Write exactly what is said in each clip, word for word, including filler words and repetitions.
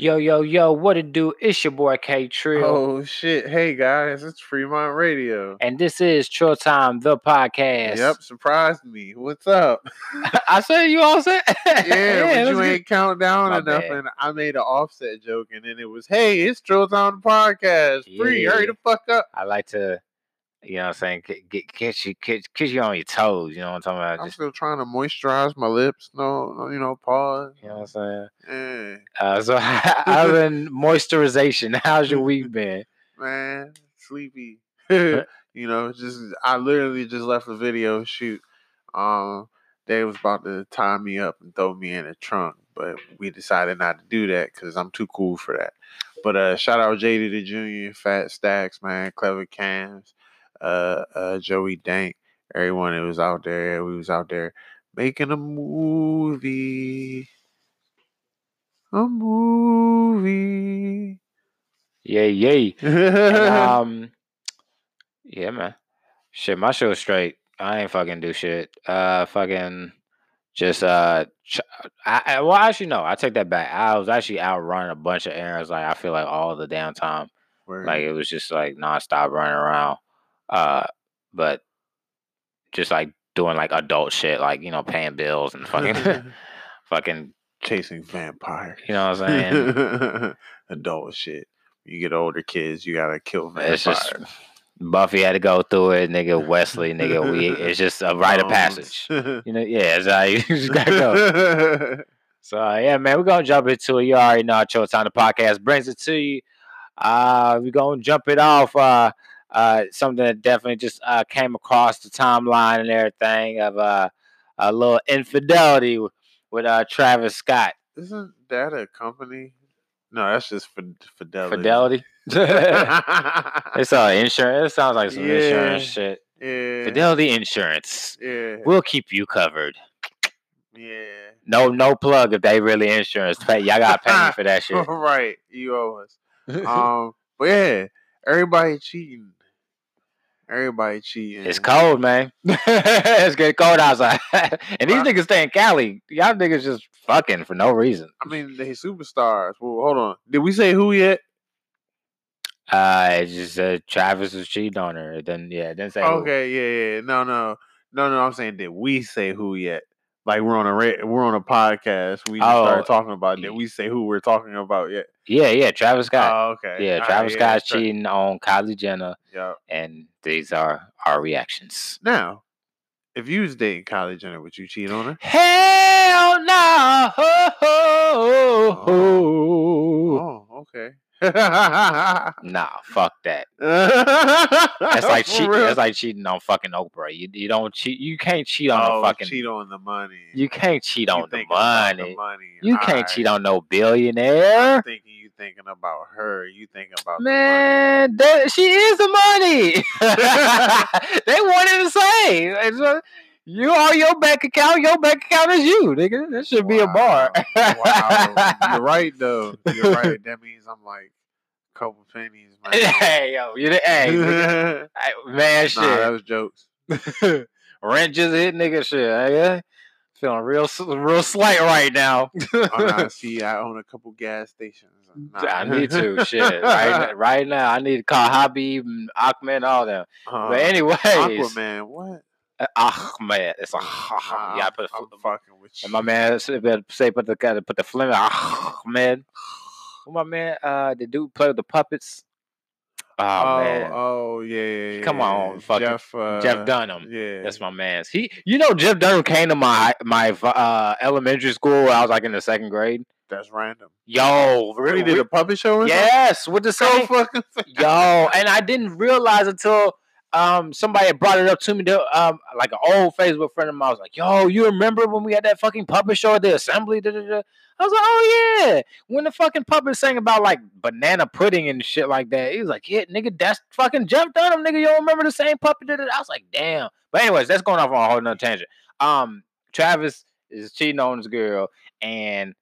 Yo, yo, yo, what it do? It's your boy K Trill. Oh, shit. Hey, guys, it's Fremont Radio. And this is Trill Time, the podcast. Yep, surprised me. What's up? I said you all said? Yeah, yeah, but you ain't count down enough, bad. And I made an offset joke, and then it was, hey, it's Trill Time, the podcast. Yeah. Free, hurry the fuck up. I like to, you know what I'm saying, get, get, you, get, get you on your toes, you know what I'm talking about? I'm Just, still trying to moisturize my lips, no, no, you know, pause. You know what I'm saying? Yeah. Uh, so, other than moisturization, how's your week been? Man, sleepy. You know, just I literally just left a video shoot. Um, they was about to tie me up and throw me in a trunk, but we decided not to do that because I'm too cool for that. But uh, shout out J D the Junior, Fat Stacks, man, Clever Cams. Uh, uh, Joey Dank, everyone that was out there, we was out there making a movie, a movie. Yeah, yeah. And, um, yeah, man. Shit, my show's straight. I ain't fucking do shit. Uh, fucking just uh, ch- I, I well, actually no, I take that back. I was actually out running a bunch of errands. Like I feel like all the downtime, Word. like it was just like nonstop running around. Uh, but just like doing like adult shit, like, you know, paying bills and fucking, fucking chasing vampires. You know what I'm saying? Adult shit. You get older kids, you gotta kill vampires. It's just, Buffy had to go through it, nigga. Wesley, nigga. We, it's just a rite of passage. You know? Yeah, it's like, you just gotta go. So uh, yeah, man, we're gonna jump into it. You already know, Trill Time the podcast brings it to you. Uh, we're gonna jump it off. Uh. Uh, something that definitely just uh, came across the timeline and everything of uh, a little infidelity with, with uh, Travis Scott. Isn't that a company? No, that's just Fidelity. Fidelity? It's uh, insurance. It sounds like some yeah. insurance shit. Yeah. Fidelity Insurance. Yeah. We'll keep you covered. Yeah. No, no plug if they really insurance. Y'all got to pay me for that shit. Right. You owe us. Um, but yeah, everybody cheating. Everybody cheating. It's cold, man. It's getting cold outside. And these right. niggas stay in Cali. Y'all niggas just fucking for no reason. I mean, they superstars. Well, hold on. Did we say who yet? Uh, it just said Travis was cheating on her. It didn't, yeah, it didn't say Okay, who. yeah, yeah. No, no. No, no, I'm saying did we say who yet? Like we're on a ra- we're on a podcast. We just oh, started talking about it. Did we say who we're talking about yet? Yeah, yeah, Travis Scott. Oh, okay. Yeah, All Travis right, Scott's yeah, cheating right. on Kylie Jenner. Yep. And these are our reactions. Now, if you was dating Kylie Jenner, would you cheat on her? Hell no! Oh, oh okay. Nah, fuck that. That's like cheating. That's like cheating on fucking Oprah. You you don't cheat. You can't cheat on oh, the fucking. Cheat on the money. You can't cheat on the money. the money. You All can't right. cheat on no billionaire. I'm thinking you thinking about her. You thinking about man. The money. That, she is the money. They wanted to say. You are your bank account. Your bank account is you, nigga. That should wow. be a bar. Wow. You're right, though. You're right. That means I'm like a couple pennies, man. Hey, yo. You the, hey, nigga. Man, shit. Nah, that was jokes. Rent just hit, nigga, shit. Yeah. Feeling real real slight right now. Oh, nah, see, I own a couple gas stations. Nah. I need to, shit. Right, right now, I need to call Hobby, Aquaman, all them. Uh, but anyways. Aquaman, what? Ah uh, man, it's a uh, yeah. I put I'm fucking with you. And my man say put the guy put the flame. Ah uh, man, my man, uh, the dude play with the puppets. Oh, oh man, oh yeah, yeah, yeah. Come on, fucking Jeff, uh, Jeff Dunham. Yeah, that's my man. He, you know, Jeff Dunham came to my my uh, elementary school. When I was like in the second grade. That's random. Yo, really did a puppet show? Or yes, something? With the same fucking yo, and I didn't realize until. Um, somebody brought it up to me. To, um, like an old Facebook friend of mine. I was like, "Yo, you remember when we had that fucking puppet show at the assembly?" Da, da, da. I was like, "Oh yeah," when the fucking puppet sang about like banana pudding and shit like that. He was like, "Yeah, nigga, that's fucking Jeff Dunham, nigga. You don't remember the same puppet?" Da, da, da. I was like, "Damn." But anyways, that's going off on a whole nother tangent. Um, Travis is cheating on his girl, and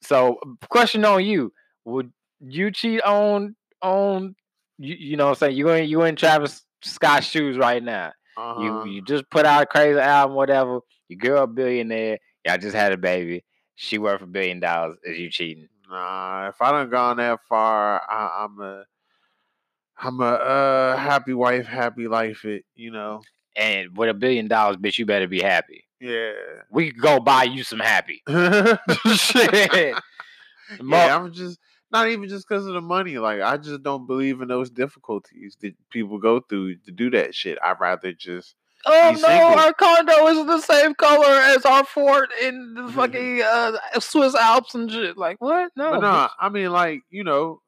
so question on you: would you cheat on on you? You know, what I'm saying you ain't you ain't Travis Scott shoes right now. Uh-huh. You you just put out a crazy album, whatever. Your girl a billionaire. Y'all just had a baby. She worth a billion dollars. Is you cheating? Nah, if I done gone that far, I, I'm a, I'm a uh, happy wife, happy life it, you know. And with a billion dollars, bitch, you better be happy. Yeah. We could go buy you some happy. Shit. Yeah, I'm just, not even just because of the money. Like, I just don't believe in those difficulties that people go through to do that shit. I'd rather just Oh, no, our condo is the same color as our fort in the fucking uh, Swiss Alps and shit. Like, what? No. But nah, I mean, like, you know,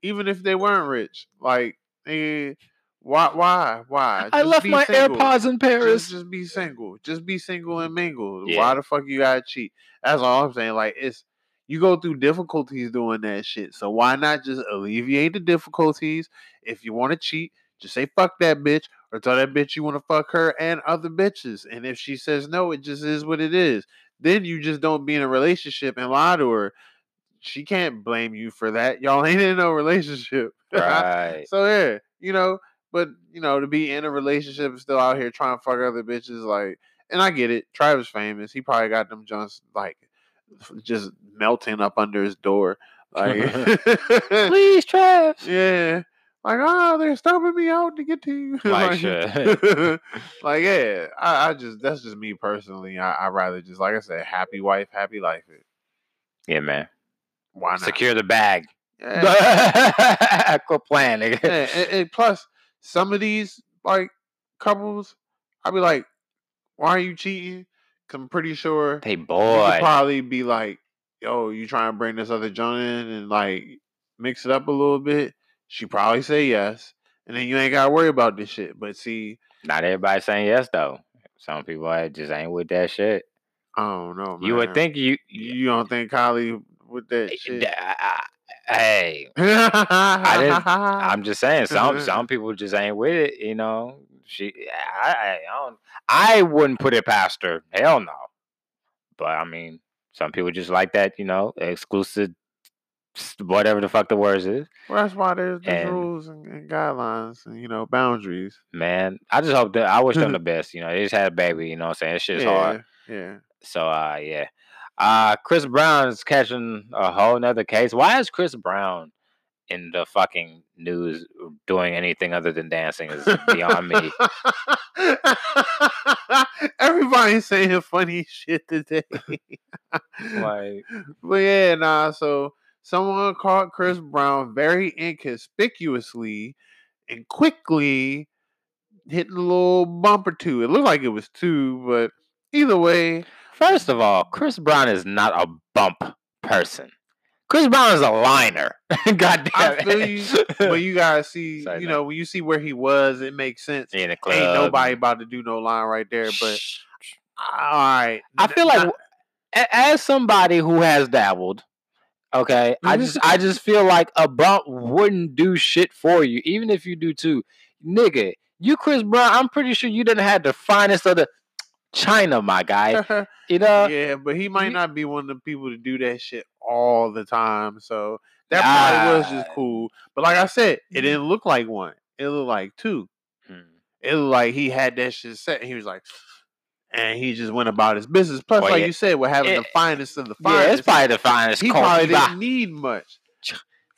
even if they weren't rich, like, eh, why, why, why? Just I left my single. AirPods in Paris. Just, just be single. Just be single and mingle. Yeah. Why the fuck you gotta cheat? That's all I'm saying. Like, it's, you go through difficulties doing that shit. So why not just alleviate the difficulties? If you want to cheat, just say fuck that bitch, or tell that bitch you want to fuck her and other bitches. And if she says no, it just is what it is. Then you just don't be in a relationship and lie to her. She can't blame you for that. Y'all ain't in no relationship. Right. So yeah, you know, but you know, to be in a relationship and still out here trying to fuck other bitches, like, and I get it. Travis famous. He probably got them junks like just melting up under his door. Like, please, Travis. Yeah. Like, oh, they're stopping me out to get to you. Like, like, like yeah. I, I just, that's just me personally. I, I rather just, like I said, happy wife, happy life. Yeah, man. Why not? Secure the bag. Yeah. Quit playing, nigga. Yeah, and, and plus, some of these, like, couples, I'd be like, why are you cheating? Because I'm pretty sure they boy. You could probably be like, yo, you trying to bring this other joint in and, like, mix it up a little bit? She probably say yes. And then you ain't got to worry about this shit. But see. Not everybody saying yes, though. Some people just ain't with that shit. I don't know, man. You would think you. You don't think Kylie with that shit? Hey. I didn't, I'm just saying. Some some people just ain't with it, you know. She. I, I, don't, I wouldn't put it past her. Hell no. But, I mean, some people just like that, you know, exclusive. Whatever the fuck the words is. Well, that's why there's the and, rules and, and guidelines and, you know, boundaries. Man, I just hope that I wish them the best. You know, they just had a baby. You know what I'm saying? That shit's yeah, hard. Yeah. So, uh, yeah. Uh, Chris Brown is catching a whole nother case. Why is Chris Brown in the fucking news doing anything other than dancing is beyond me. Everybody's saying funny shit today. Like, but yeah, nah, so. Someone caught Chris Brown very inconspicuously and quickly hitting a little bump or two. It looked like it was two, but either way. First of all, Chris Brown is not a bump person. Chris Brown is a liner. Goddamn I feel it. You, but you guys see, Sorry, you no. know, when you see where he was, it makes sense. In the club. Ain't nobody about to do no line right there, but all right. I feel like not, as somebody who has dabbled, okay, I just I just feel like a bump wouldn't do shit for you, even if you do too. Nigga, you Chris Brown, I'm pretty sure you didn't have the finest of the China, my guy. You know? Yeah, but he might not be one of the people to do that shit all the time. So that probably ah. was just cool. But like I said, it didn't look like one. It looked like two. Hmm. It looked like he had that shit set and he was like... And he just went about his business. Plus, well, like yeah. you said, we're having it, the finest of the finest. Yeah, it's probably the finest. He probably didn't need much.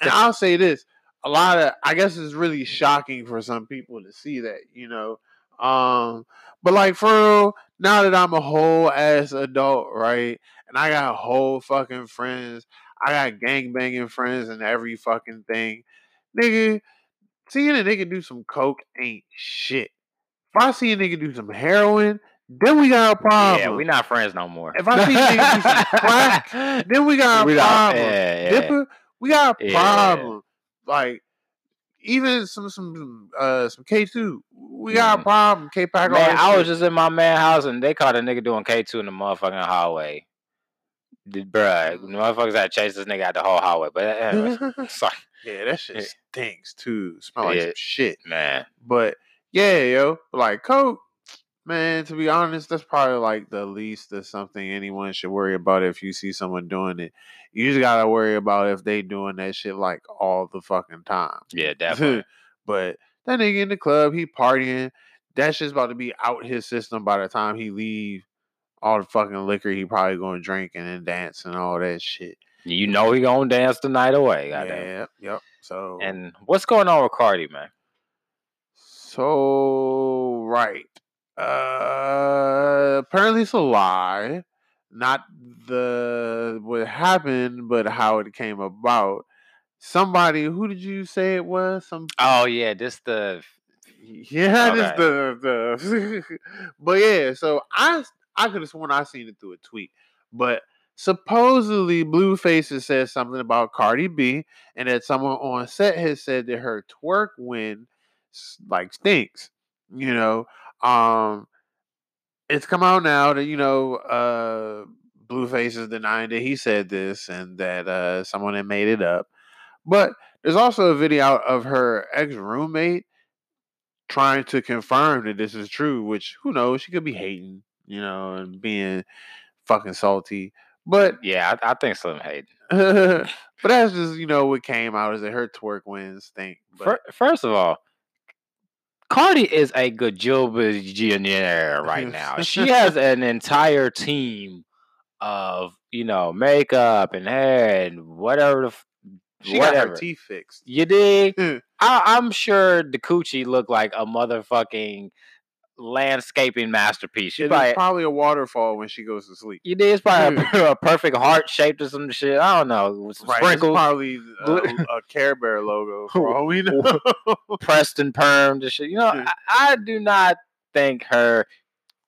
And I'll say this. A lot of, I guess it's really shocking for some people to see that, you know. Um, but like for real, now that I'm a whole ass adult, right? And I got whole fucking friends. I got gangbanging friends and every fucking thing. Nigga, seeing a nigga do some coke ain't shit. If I see a nigga do some heroin, then we got a problem. Yeah, we not friends no more. If I see niggas do some crack, then we got a we problem. Got, yeah, yeah. Dipper, we got a yeah, problem. Yeah. Like, even some some uh, some K two, we got mm. a problem. K-Pack. Man, I shit. was just in my man's house, and they caught a nigga doing K two in the motherfucking hallway. Bruh, motherfuckers had to chase this nigga out the whole hallway. But anyway, sorry. Yeah, that shit yeah. stinks, too. Smell like yeah. some shit. Man. But, yeah, yo. Like, coke. Man, to be honest, that's probably like the least of something anyone should worry about if you see someone doing it. You just gotta worry about if they doing that shit like all the fucking time. Yeah, definitely. But that nigga in the club, he partying. That shit's about to be out his system by the time he leave. All the fucking liquor he probably gonna drink and then dance and all that shit. You know he gonna dance the night away. Goddamn. Yeah, yep. So, and what's going on with Cardi, man? So right, uh, apparently it's a lie. Not the what happened, but how it came about. Somebody, who did you say it was? Some. Oh yeah, this the. Yeah, okay. This the the. But yeah, so I I could have sworn I seen it through a tweet, but. Supposedly, Blueface has said something about Cardi B, and that someone on set has said that her twerk win, like, stinks. You know, um, it's come out now that, you know, uh, Blueface is denying that he said this and that uh, someone had made it up. But there's also a video of her ex-roommate trying to confirm that this is true, which, who knows, she could be hating, you know, and being fucking salty. But yeah, I, I think Slim hated. But that's just, you know, what came out is that her twerk wins stink. But. First of all, Cardi is a gajillionaire right now. She has an entire team of, you know, makeup and hair and whatever. The f- she whatever. Got her teeth fixed. You dig? I, I'm sure the coochie looked like a motherfucking landscaping masterpiece. She's probably, probably a waterfall when she goes to sleep. You did. It's probably a, a perfect heart shaped or some shit. I don't know. With some right, sprinkles. It's probably a, a Care Bear logo. For all we know. Pressed and permed and shit. You know, I, I do not think her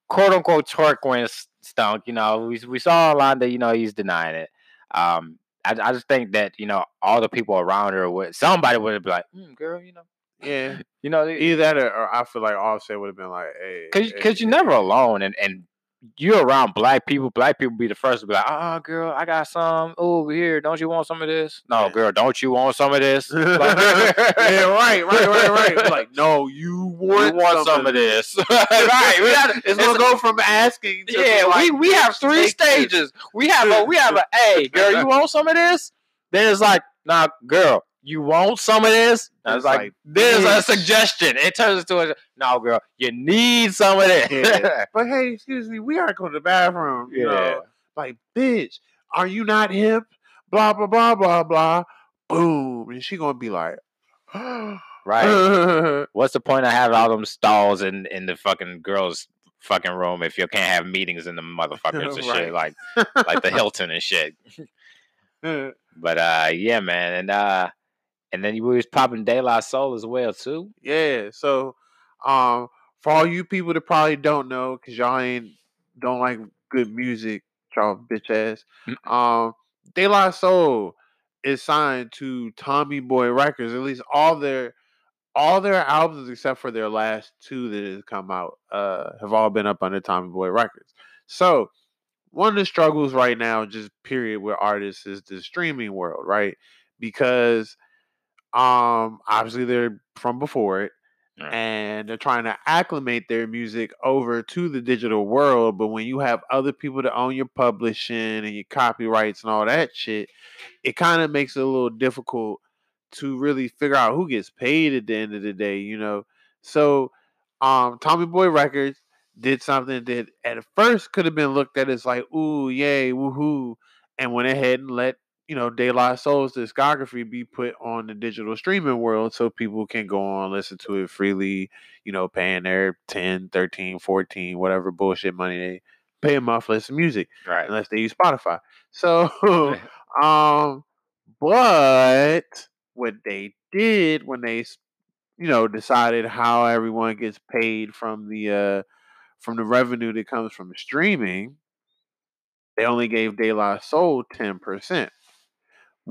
quote unquote twerk went stunk. You know, we we saw online that, you know, he's denying it. Um, I, I just think that, you know, all the people around her would, somebody would be like, mm, girl, you know. Yeah, you know, either that or, or I feel like Offset would have been like, "Hey," because hey, you're never alone, and, and you're around black people. Black people be the first to be like, "Oh, girl, I got some. Oh, here, don't you want some of this? No, girl, don't you want some of this? Like, yeah, right, right, right, right. Like, no, you want, you want some, some of this. this. Right? We gotta, it's, it's gonna a, go from asking. To yeah, like, we we have three stages. This. We have a we have a hey, girl, you want some of this? Then it's like, nah, girl. You want some of this? I was like, like there's a suggestion. It turns into a, no, girl, you need some of this. Yeah. But hey, excuse me, we gotta go to the bathroom. You yeah. know, like, bitch, are you not hip? Blah, blah, blah, blah, blah. Boom. And she gonna be like, right. What's the point of having all them stalls in, in the fucking girls' fucking room if you can't have meetings in the motherfuckers and right. shit? Like, like the Hilton and shit. But, uh, yeah, man. And, uh, And then he was popping De La Soul as well, too. Yeah. So, um, for all you people that probably don't know, because y'all ain't don't like good music, y'all bitch ass. um, De La Soul is signed to Tommy Boy Records. At least all their all their albums, except for their last two that has come out, uh, have all been up under Tommy Boy Records. So, one of the struggles right now, just period, with artists is the streaming world, right? Because Um, obviously they're from before it, yeah. and they're trying to acclimate their music over to the digital world. But when you have other people that own your publishing and your copyrights and all that shit, it kind of makes it a little difficult to really figure out who gets paid at the end of the day, you know? So, um, Tommy Boy Records did something that at first could have been looked at as like, ooh, yay, woohoo, and went ahead and let, you know, De La Soul's discography be put on the digital streaming world so people can go on, listen to it freely, you know, paying their ten, thirteen, fourteen, whatever bullshit money they pay a month for listen to music. Right. Unless they use Spotify. So, um, but what they did when they, you know, decided how everyone gets paid from the, uh, from the revenue that comes from streaming, they only gave De La Soul ten percent.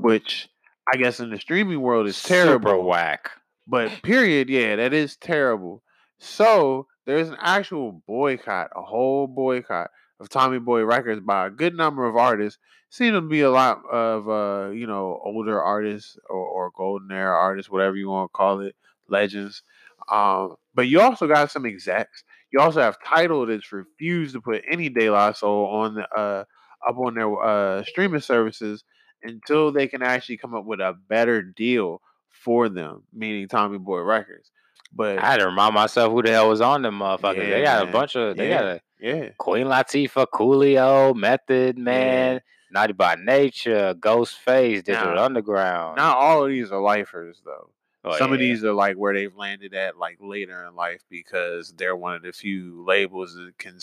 Which I guess in the streaming world is terrible. Super whack. But period, yeah, that is terrible. So there's an actual boycott, a whole boycott of Tommy Boy Records by a good number of artists. Seem to be a lot of, uh, you know, older artists or, or golden era artists, whatever you want to call it, legends. Um, but you also got some execs. You also have Tidal that's refused to put any De La Soul on the uh, up on their uh, streaming services. Until they can actually come up with a better deal for them, meaning Tommy Boy Records. But I had to remind myself who the hell was on them motherfuckers. Yeah, they got man. a bunch of they yeah, got a yeah. Queen Latifah, Coolio, Method Man, Naughty by Nature, Ghostface, Digital now, Underground. Not all of these are lifers, though. Oh, Some yeah. of these are like where they've landed at like later in life because they're one of the few labels that can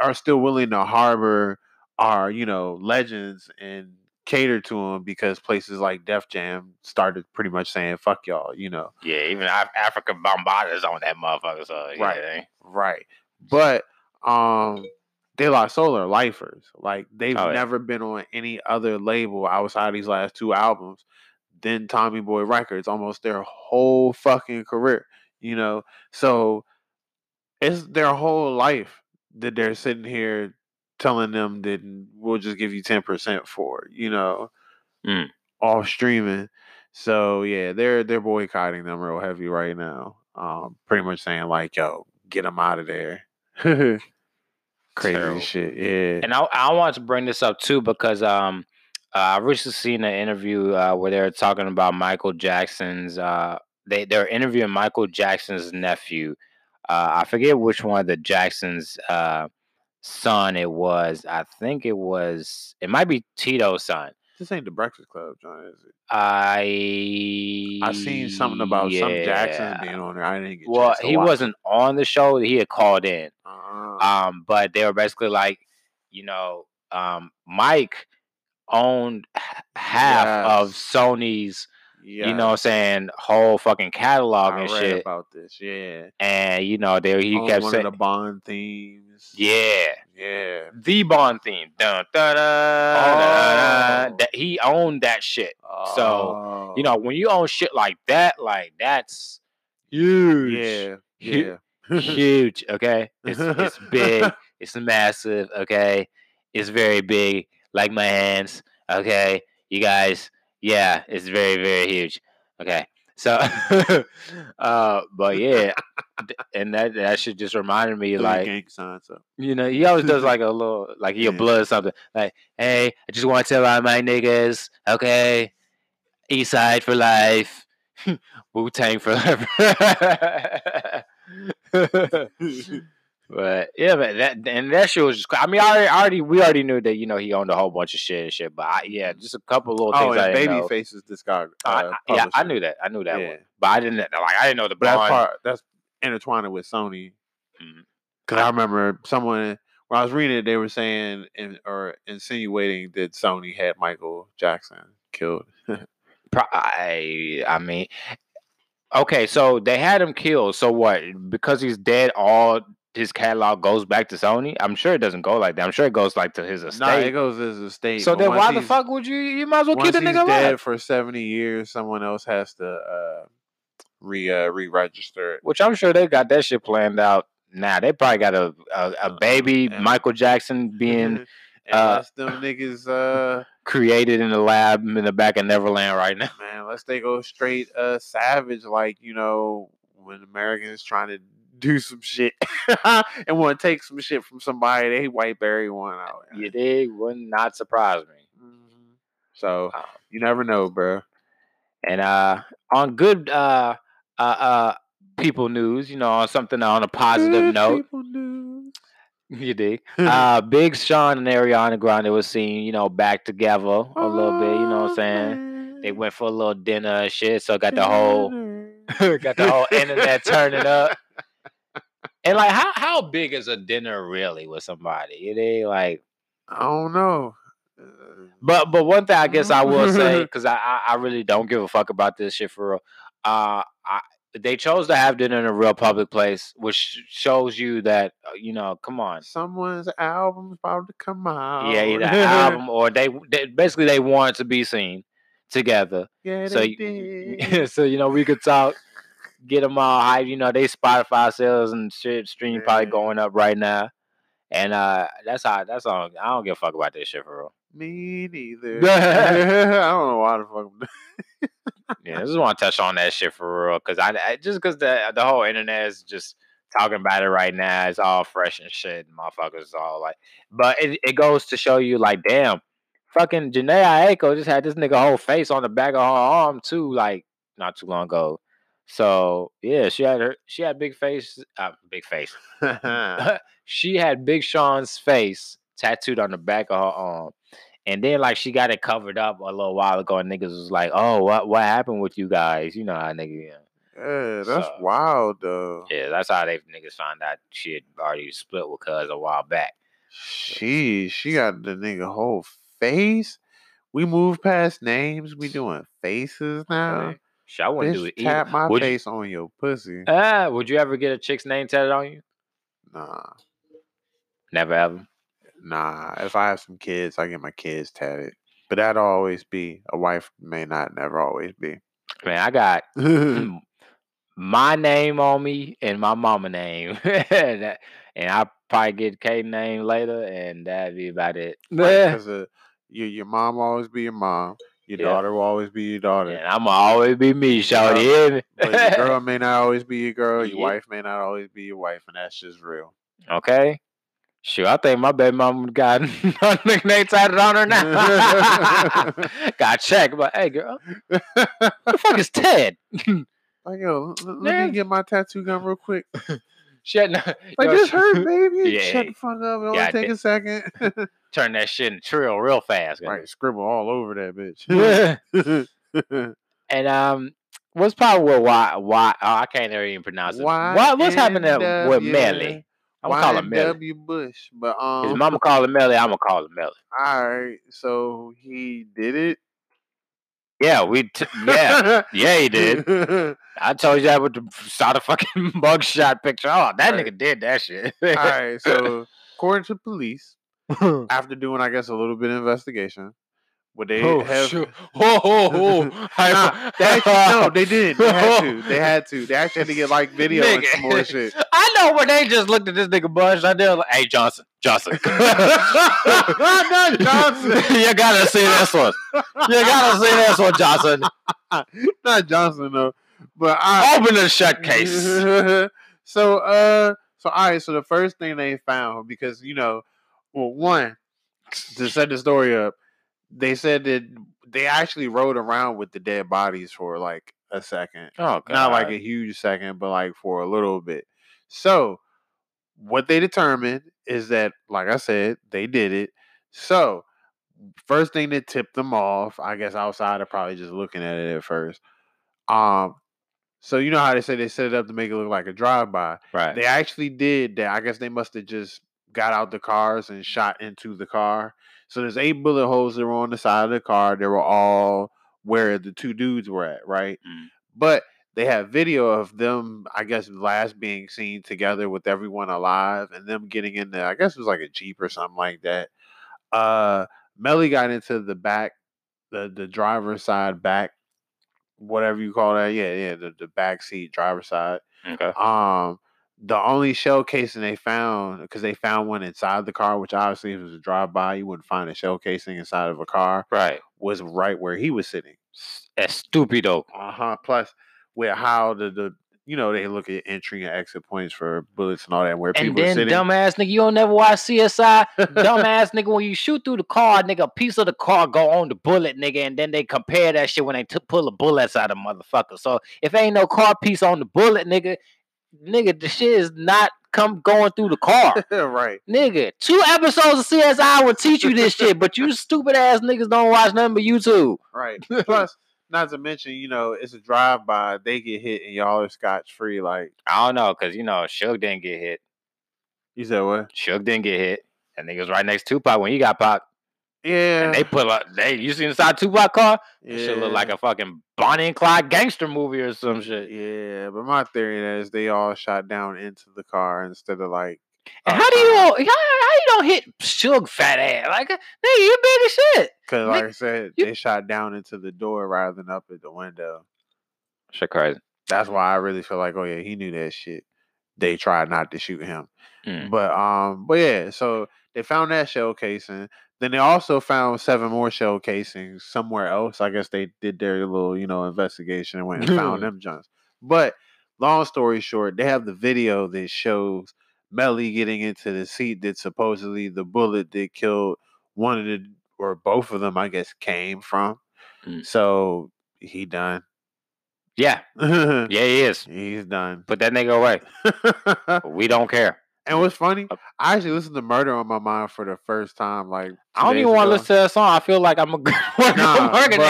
are still willing to harbor our, you know, legends and cater to them because places like Def Jam started pretty much saying "fuck y'all," you know. Yeah, even Africa Bombada is on that motherfucker. So right, yeah. right. But um, De La Soul are lifers. Like they've oh, never yeah. been on any other label outside of these last two albums than Tommy Boy Records, almost their whole fucking career. You know, so it's their whole life that they're sitting here telling them that we'll just give you ten percent for, you know, mm. off streaming. So yeah, they're they're boycotting them real heavy right now. Um, pretty much saying like, yo, get them out of there. Crazy Terrible. shit, yeah. And I I want to bring this up too because um uh, I recently seen an interview uh, where they were talking about Michael Jackson's. Uh, they they're interviewing Michael Jackson's nephew. Uh, I forget which one of the Jacksons. Uh, son it was I think it was it might be Tito's son. This ain't the Breakfast Club, John, is it? I I seen something about yeah. some Jackson being on there. I didn't get well he watch. wasn't on the show, he had called in. Uh-huh. Um but they were basically like, you know, um Mike owned half yes. of Sony's Yes. you know what I'm saying, whole fucking catalog I and read shit about this, yeah. And you know, they he oh, kept one saying of the Bond themes, yeah, yeah, the Bond theme, dun, dun, dun, oh. dun, he owned that shit. Oh. So you know, when you own shit like that, like that's huge, yeah, yeah, huge. Okay, it's it's big, it's massive. Okay, it's very big, like my hands. Okay, you guys. Yeah, it's very, very huge. Okay, so, uh, but yeah, and that that shit just reminded me, like, gang sign, so. You know, he always does like a little, like your yeah. blood or something. Like, hey, I just want to tell all my niggas, okay, East Side for life, Wu Tang for life. But yeah, man, that and that shit was just. I mean, I already, I already, we already knew that, you know, he owned a whole bunch of shit and shit. But I, yeah, just a couple little things. Oh, and I didn't know. Babyface's discography. Uh, yeah, I knew that. I knew that yeah. one. But I didn't like. I didn't know the blonde. That part. That's intertwined with Sony. Because mm-hmm. I remember someone when I was reading it, they were saying in, or insinuating that Sony had Michael Jackson killed. I, I mean, okay, so they had him killed. So what? Because he's dead. All. His catalog goes back to Sony. I'm sure it doesn't go like that. I'm sure it goes like to his estate. No, nah, it goes to his estate. So but then why the fuck would you? You might as well keep the nigga alive. Once he's dead for seventy years, someone else has to uh, re uh, re-register it. Which I'm sure they got that shit planned out. Nah, they probably got a a, a baby uh, Michael Jackson being uh, them niggas uh, created in the lab in the back of Neverland right now. Man, unless they go straight uh, savage, like you know when Americans trying to. Do some shit and want to take some shit from somebody. They white berry one out. Yeah, they would not surprise me. Mm-hmm. So um, you never know, bro. And uh, on good uh, uh, uh, people news, you know, on something on a positive good note. News. You dig? uh, Big Sean and Ariana Grande was seen, you know, back together a oh, little bit. You know what I'm saying? Man. They went for a little dinner and shit. So got the whole, got the whole internet turning up. And like, how how big is a dinner really with somebody? It ain't like I don't know. But but one thing I guess I will say because I, I I really don't give a fuck about this shit for real. Uh, I, they chose to have dinner in a real public place, which shows you that you know, come on, someone's album's about to come out. Yeah, either album or they, they basically they wanted to be seen together. Yeah, so did. So you know we could talk. Get them all hyped, you know. They Spotify sales and shit stream yeah. probably going up right now, and uh, that's how that's all. I don't give a fuck about this shit for real. Me neither. I don't know why the fuck. I'm yeah, I just want to touch on that shit for real, cause I, I just cause the the whole internet is just talking about it right now. It's all fresh and shit, and motherfuckers all like. But it it goes to show you, like, damn, fucking Jhené Aiko just had this nigga whole face on the back of her arm too, like not too long ago. So yeah, she had her. She had big face, uh, big face. She had Big Sean's face tattooed on the back of her arm, And then, like, she got it covered up a little while ago, and niggas was like, oh, what what happened with you guys? You know how niggas... Yeah, that's so wild, though. Yeah, that's how they niggas found out she had already split with cuz a while back. She, she got the nigga whole face. We move past names. We doing faces now. Right. Shit, I wouldn't Bitch, do it either. Tap my would face you, on your pussy. Ah, would you ever get a chick's name tatted on you? Nah. Never ever? Nah. If I have some kids, I get my kids tatted. But that'll always be. A wife may not never always be. Man, I got my name on me and my mama name. and, that, and I probably get K name later, and that'd be about it. Right, uh, your, your mom will always be your mom. Your yeah. daughter will always be your daughter. And I'm going to always be me, shorty. Yeah. But your girl may not always be your girl. Your yeah. wife may not always be your wife, and that's just real. Okay. Sure, I think my baby mama got her nickname tatted on her now. Got checked, but hey, girl. What the fuck is Ted? Like, yo, l- let yeah. me get my tattoo gun real quick. Shit, no, like, yo, this hurt, baby. Yeah, shut the fuck up. It only take did. a second. Turn that shit into Trill real fast. Right, it? Scribble all over that bitch. Yeah. And um, what's probably what why why oh, I can't even pronounce it. Why, what's happening with Melly? I'm gonna call him Melly. Bush, but um, his mama call him Melly. I'm gonna call him Melly. All right, so he did it. Yeah, we t- yeah, yeah, he did. I told you I would start a fucking mugshot picture. Oh, that right. nigga did that shit. All right, so according to police, after doing, I guess, a little bit of investigation, would they oh, have? Sure. Oh, oh, oh. nah, they actually, no, they did. They had to. They had to. They actually had to get like video nigga. and some more shit. I know when they just looked at this nigga Bush, I did like, "Hey, Johnson, Johnson, not Johnson. You gotta see this one. You gotta see this one, Johnson. Not Johnson though. But I open the shut case. so, uh, so all right. So the first thing they found, because you know, well, one to set the story up. They said that they actually rode around with the dead bodies for like a second. Oh, God. Not like a huge second, but like for a little bit. So what they determined is that, like I said, they did it. So first thing that tipped them off, I guess outside of probably just looking at it at first. Um, so you know how they say they set it up to make it look like a drive-by. Right. They actually did that. I guess they must have just got out the cars and shot into the car. So there's eight bullet holes that were on the side of the car. They were all where the two dudes were at, right? Mm. But they have video of them, I guess, last being seen together with everyone alive and them getting in there. I guess it was like a Jeep or something like that. Uh, Melly got into the back, the, the driver's side back, whatever you call that. Yeah, yeah, the, the back seat, driver's side. Okay. Um, The only shell casing they found, because they found one inside the car, which obviously if it was a drive-by, you wouldn't find a shell casing inside of a car. Right. Was right where he was sitting. Estupido. Uh-huh. Plus, with how the, the you know, they look at entry and exit points for bullets and all that, where and people then, are sitting. And then, dumbass nigga, you don't never watch C S I. Dumbass nigga, when you shoot through the car, nigga, a piece of the car go on the bullet, nigga, and then they compare that shit when they t- pull the bullets out of motherfucker. So, if ain't no car piece on the bullet, nigga... Nigga, the shit is not come going through the car. Right. Nigga, two episodes of C S I will teach you this shit, but you stupid ass niggas don't watch nothing but YouTube. Right. Plus, not to mention, you know, it's a drive-by. They get hit and y'all are scotch-free. Like, I don't know, because, you know, Suge didn't get hit. You said what? Suge didn't get hit. And niggas right next to Tupac when he got popped. Yeah. And they put up, they, you see inside Tupac car? Yeah. That shit look like a fucking Bonnie and Clyde gangster movie or some shit. Yeah, but my theory is they all shot down into the car instead of like. And uh, how do you, how, how you don't hit Suge fat ass? Like, nigga, you big as shit. Because like I said, you, they shot down into the door rather than up at the window. Shit crazy. That's why I really feel like, oh yeah, he knew that shit. They tried not to shoot him. Mm. But, um, but yeah, so they found that shell casing. Then they also found seven more shell casings somewhere else. I guess they did their little, you know, investigation and went and found them junks. But long story short, they have the video that shows Melly getting into the seat that supposedly the bullet that killed one of the, or both of them, I guess, came from. Mm. So he done. Yeah. Yeah, he is. He's done. Put that nigga away. We don't care. And what's funny, I actually listened to Murder on My Mind for the first time. Like I don't even want to listen to that song. I feel like I'm a good nah, working.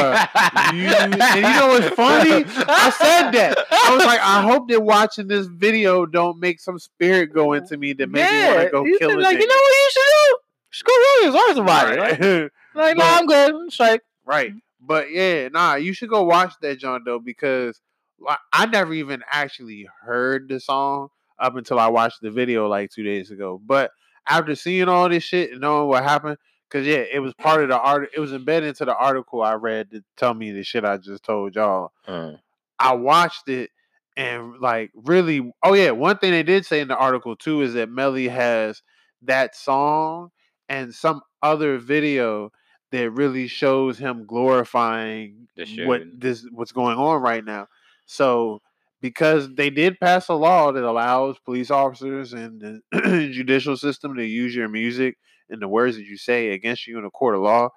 You, and you know what's funny? I said that. I was like, I hope that watching this video don't make some spirit go into me that makes yeah, me want to go you kill it. Like, nigga. You know what you should do? Screw Williams or somebody. Right. Right? Like, no, nah, I'm good. I'm straight. Right. But yeah, nah, you should go watch that, John, though, because like, I never even actually heard the song up until I watched the video like two days ago. But after seeing all this shit and knowing what happened, because, yeah, it was part of the art. It was embedded into the article I read to tell me the shit I just told y'all. Mm. I watched it and, like, really... Oh, yeah, one thing they did say in the article, too, is that Melly has that song and some other video that really shows him glorifying what this what's going on right now. So... Because they did pass a law that allows police officers and the judicial system to use your music and the words that you say against you in a court of law.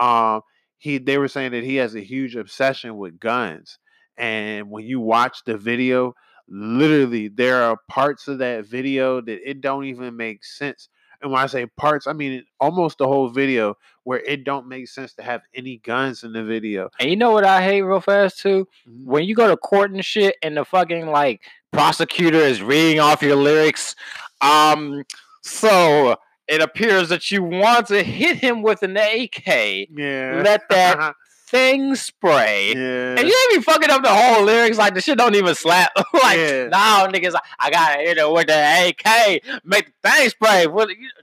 Um, he they were saying that he has a huge obsession with guns. And when you watch the video, literally there are parts of that video that it don't even make sense. And when I say parts, I mean almost the whole video where it don't make sense to have any guns in the video. And you know what I hate real fast too? When you go to court and shit and the fucking like prosecutor is reading off your lyrics. Um, so it appears that you want to hit him with an A K. Yeah. Let that thing spray. Yeah. And you ain't be fucking up the whole lyrics. Like, the shit don't even slap. Like, yeah. Nah, niggas, I, I gotta hit it with the A K. Make the thing spray.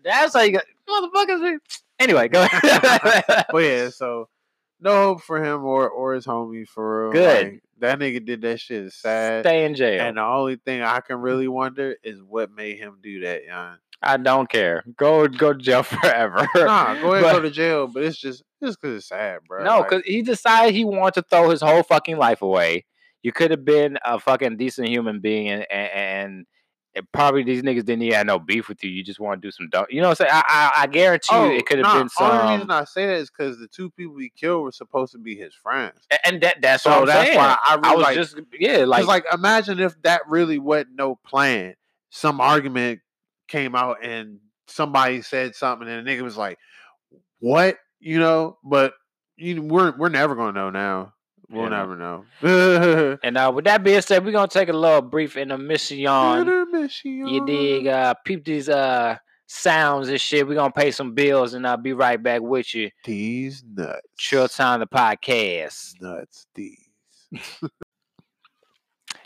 That's how you got... Motherfuckers. Anyway, go ahead. Well, yeah, so... No hope for him or, or his homie, for real. Good. Like, that nigga did that shit. It's sad. Stay in jail. And the only thing I can really wonder is what made him do that, y'all. I don't care. Go go to jail forever. Nah, go ahead but, go to jail, but it's just just because it's sad, bro. No, because like, he decided he wanted to throw his whole fucking life away. You could have been a fucking decent human being, and, and, and probably these niggas didn't even have no beef with you. You just want to do some dumb... You know what I'm saying? I, I, I guarantee oh, you it could have nah, been some... The only reason I say that is because the two people he killed were supposed to be his friends. And, and that that's so what I'm that's saying. Why I, really I was like, just... Yeah, like... Like, imagine if that really wasn't no plan. Some argument... came out and somebody said something and the nigga was like, what? You know, but you we're we're never gonna know now. We'll yeah. never know. And uh with that being said, we're gonna take a little brief intermission. intermission. You dig, uh peep these uh sounds and shit. We're gonna pay some bills and I'll be right back with you. These nuts. Chill Time the podcast. Nuts these.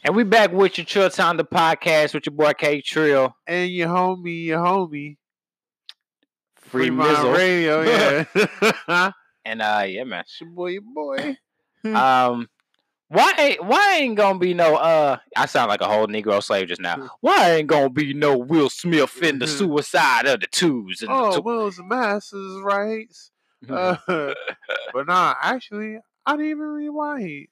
And we back with your Chill Time the podcast with your boy K Trill. And your homie, your homie. Free Fremont Radio, yeah. And uh yeah, man. It's your boy, your boy. um why ain't why ain't gonna be no uh I sound like a whole Negro slave just now. Why ain't gonna be no Will Smith in the Suicide of the Twos? And oh, the two- Will's masses rights. Uh, but nah, actually, I didn't even read why he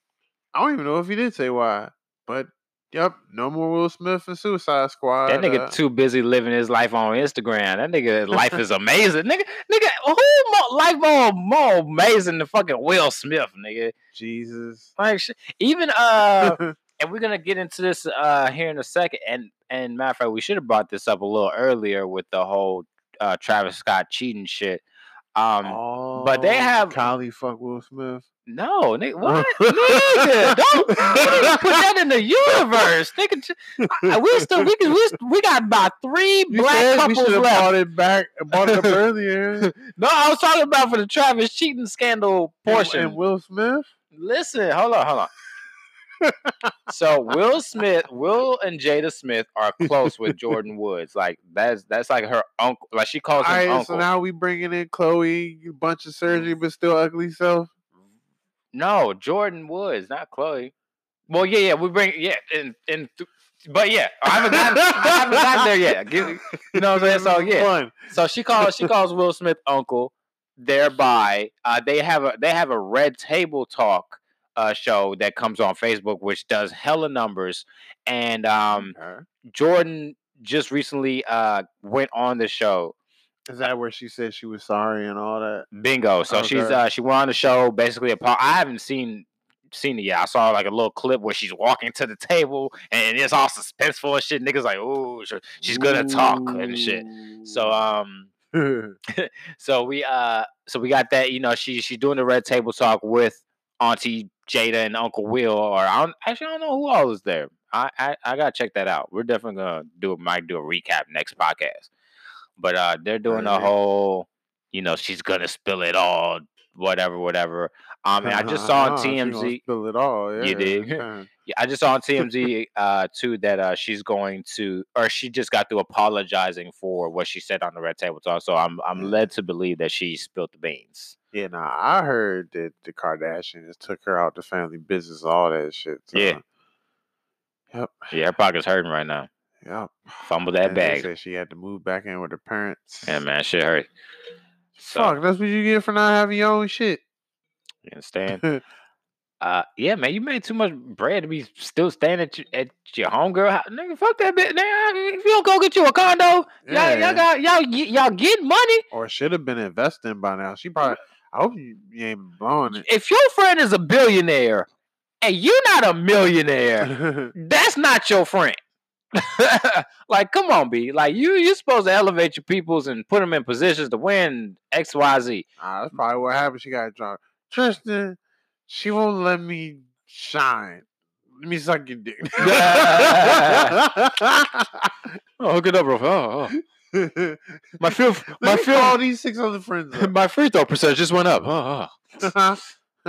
I don't even know if he did say why. But, yep, no more Will Smith and Suicide Squad. That nigga uh, too busy living his life on Instagram. That nigga, life is amazing. nigga, nigga, who more, life more, more amazing than fucking Will Smith, nigga? Jesus. Like, even, uh, and we're going to get into this uh, here in a second. And, and matter of fact, we should have brought this up a little earlier with the whole uh, Travis Scott cheating shit. Um, oh, but they have... Kylie fuck Will Smith. No, nigga, what? Nigga, don't put that in the universe. Nigga, we still we can we, we got about three you black couples we left. Bought it back, bought it up earlier. No, I was talking about for the Travis cheating scandal portion. And, and Will Smith. Listen, hold on, hold on. So Will Smith, Will and Jada Smith are close with Jordyn Woods. Like that's that's like her uncle. Like she calls him All right, uncle. So now we bringing in Chloe, bunch of surgery, but still ugly self. No, Jordyn Woods, not Chloe. Well, yeah, yeah, we bring, yeah, and and th- but yeah, I haven't gotten, I haven't gotten there yet. Give, you know what I'm saying? So yeah, so she calls, she calls Will Smith uncle. Thereby, uh, they have a they have a Red Table Talk uh, show that comes on Facebook, which does hella numbers. And um, okay. Jordyn just recently uh, went on the show. Is that where she said she was sorry and all that? Bingo. So okay. she's uh, she went on the show basically. I haven't seen seen it yet. I saw like a little clip where she's walking to the table and it's all suspenseful and shit. Niggas like, oh, she's gonna talk and shit. So um, so we uh, so we got that. You know, she she's doing the red table talk with Auntie Jada and Uncle Will. Or I don't, actually I don't know who all is there. I, I I gotta check that out. We're definitely gonna do might do a recap next podcast. But uh, they're doing a whole, you know, she's gonna spill it all. Whatever, whatever. Um, and I just saw on T M Z. Spill it all. Yeah, you did. Yeah, I just saw on T M Z uh too that uh she's going to, or she just got through apologizing for what she said on the Red Table Talk. So I'm I'm led to believe that she spilled the beans. Yeah, nah, I heard that the Kardashians took her out the family business, all that shit. So. Yeah. Yep. Yeah, her pocket's hurting right now. Yep. Fumbled that and bag. They said she had to move back in with her parents. Yeah, man, shit hurt. So, fuck, that's what you get for not having your own shit. You understand? uh, yeah, man, you made too much bread to be still staying at your, at your homegirl house. Nigga, fuck that bitch. Nigga, if you don't go get you a condo, y'all, yeah. y'all got y'all y'all get money. Or should have been investing by now. She probably. I hope you, you ain't blowing it. If your friend is a billionaire and you're not a millionaire, that's not your friend. Like, come on, B. Like, you, you're supposed to elevate your peoples and put them in positions to win X, Y, Z. Nah, that's probably what happened. She got drunk. Tristan, she won't let me shine. Let me suck your dick. Oh, hook it up, bro. Oh, oh. My field, my field, all these six other friends. My free throw percentage just went up. Oh,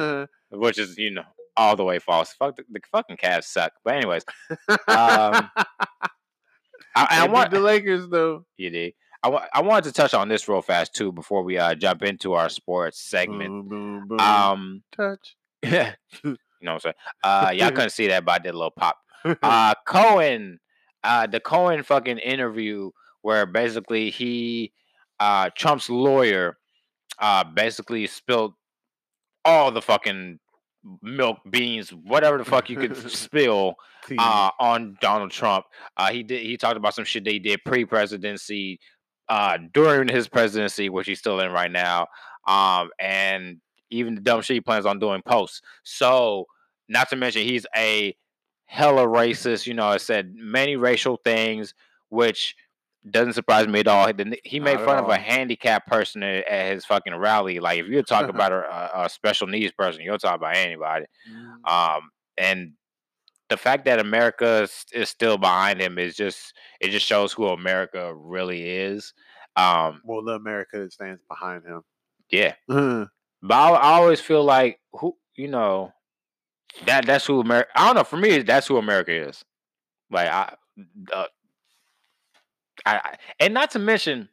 oh. Which is, you know. All the way false. Fuck the, the fucking Cavs suck. But anyways, um, I, I want the Lakers though. You did. I, wa- I wanted to touch on this real fast too before we uh, jump into our sports segment. Boom, boom, boom. Um, touch. You know what I'm saying? Uh, y'all couldn't see that, but I did a little pop. Uh, Cohen, uh, the Cohen fucking interview where basically he, uh, Trump's lawyer, uh, basically spilled all the fucking. Milk, beans, whatever the fuck you could spill uh, on Donald Trump. Uh, he did. He talked about some shit that he did pre-presidency, uh, during his presidency, which he's still in right now, um, and even the dumb shit he plans on doing post. So, not to mention he's a hella racist. You know, I said many racial things, which doesn't surprise me at all. He made fun all. of a handicapped person at his fucking rally. Like, if you're talking about a, a special needs person, you'll talk about anybody. Mm. Um, and the fact that America is, is still behind him is just, it just shows who America really is. Um, well, the America that stands behind him. Yeah. Mm. But I, I always feel like, who, you know, that that's who America, I don't know, for me, that's who America is. Like, I, uh, I, I, and not to mention,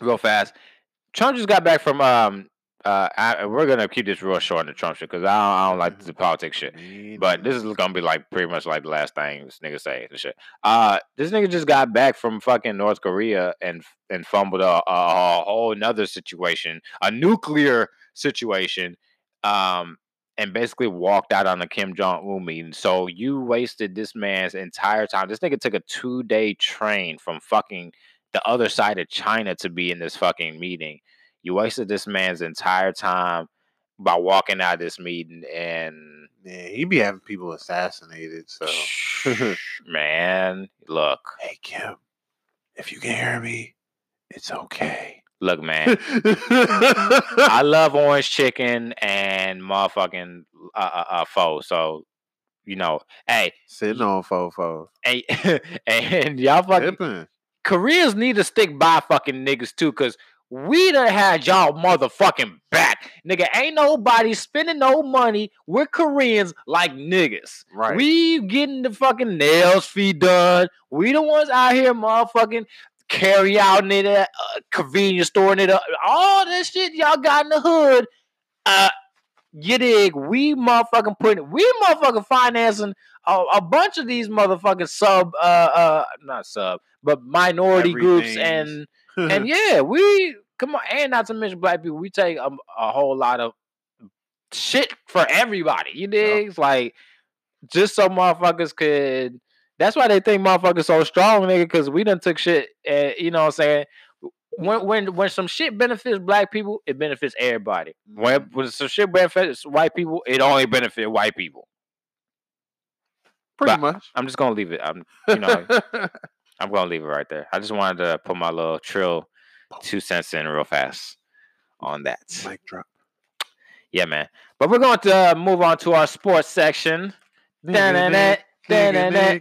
real fast, Trump just got back from. Um, uh, I, we're gonna keep this real short in the Trump shit because I don't, I don't like the politics shit. But this is gonna be like pretty much like the last thing this nigga say and shit. Uh, this nigga just got back from fucking North Korea and and fumbled a, a, a whole nother situation, a nuclear situation, um, and basically walked out on the Kim Jong-un meeting. So you wasted this man's entire time. This nigga took a two-day train from fucking the other side of China to be in this fucking meeting. You wasted this man's entire time by walking out of this meeting and... Yeah, he be having people assassinated, so... Man, look. Hey, Kim, if you can hear me, it's okay. Look, man, I love orange chicken and motherfucking uh, uh, uh, pho. So, you know, hey. Sitting on pho pho. Hey, and y'all fucking. Dipping. Koreans need to stick by fucking niggas too, because we done had y'all motherfucking back. Nigga, ain't nobody spending no money. We're Koreans like niggas. Right. We getting the fucking nails feet done. We the ones out here motherfucking. Carry out near the uh, convenience store, near the, all this shit y'all got in the hood. Uh, you dig? We motherfucking putting, we motherfucking financing a, a bunch of these motherfucking sub, uh, uh, not sub, but minority groups and and yeah, we come on, and not to mention black people, we take a, a whole lot of shit for everybody. You dig? Yep. Like just so motherfuckers could. That's why they think motherfuckers so strong, nigga, because we done took shit, uh, you know what I'm saying? when when when some shit benefits black people, it benefits everybody. When, when some shit benefits white people, it only benefits white people. Pretty but much. I'm just gonna leave it. I'm you know I'm gonna leave it right there. I just wanted to put my little trill two cents in real fast on that. Mic drop. Yeah, man. But we're going to uh, move on to our sports section. Da-na-na, da-na-na.